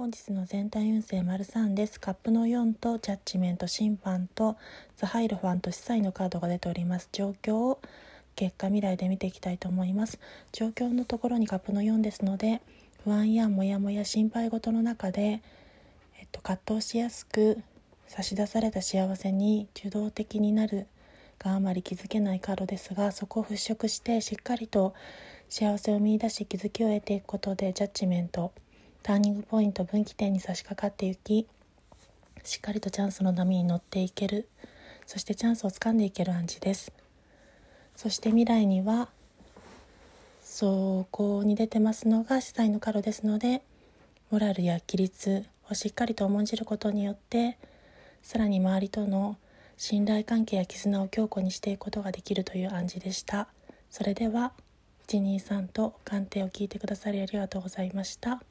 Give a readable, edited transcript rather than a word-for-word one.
本日の全体運勢 ③ です。カップの4とジャッジメント、審判とザハイロファンと司祭のカードが出ております。状況を結果未来で見ていきたいと思います。状況のところにカップの4ですので、不安やモヤモヤ、心配事の中で、葛藤しやすく、差し出された幸せに受動的になるがあまり気づけないカードですが、そこを払拭してしっかりと幸せを見出し、気づきを得ていくことでジャッジメント、ターニングポイント、分岐点に差し掛かっていき、しっかりとチャンスの波に乗っていける、そしてチャンスを掴んでいける暗示です。そして未来には、そこに出てますのが司祭のカードですので、モラルや規律をしっかりと重んじることによって、さらに周りとの信頼関係や絆を強固にしていくことができるという暗示でした。それでは123と鑑定を聞いてくださりありがとうございました。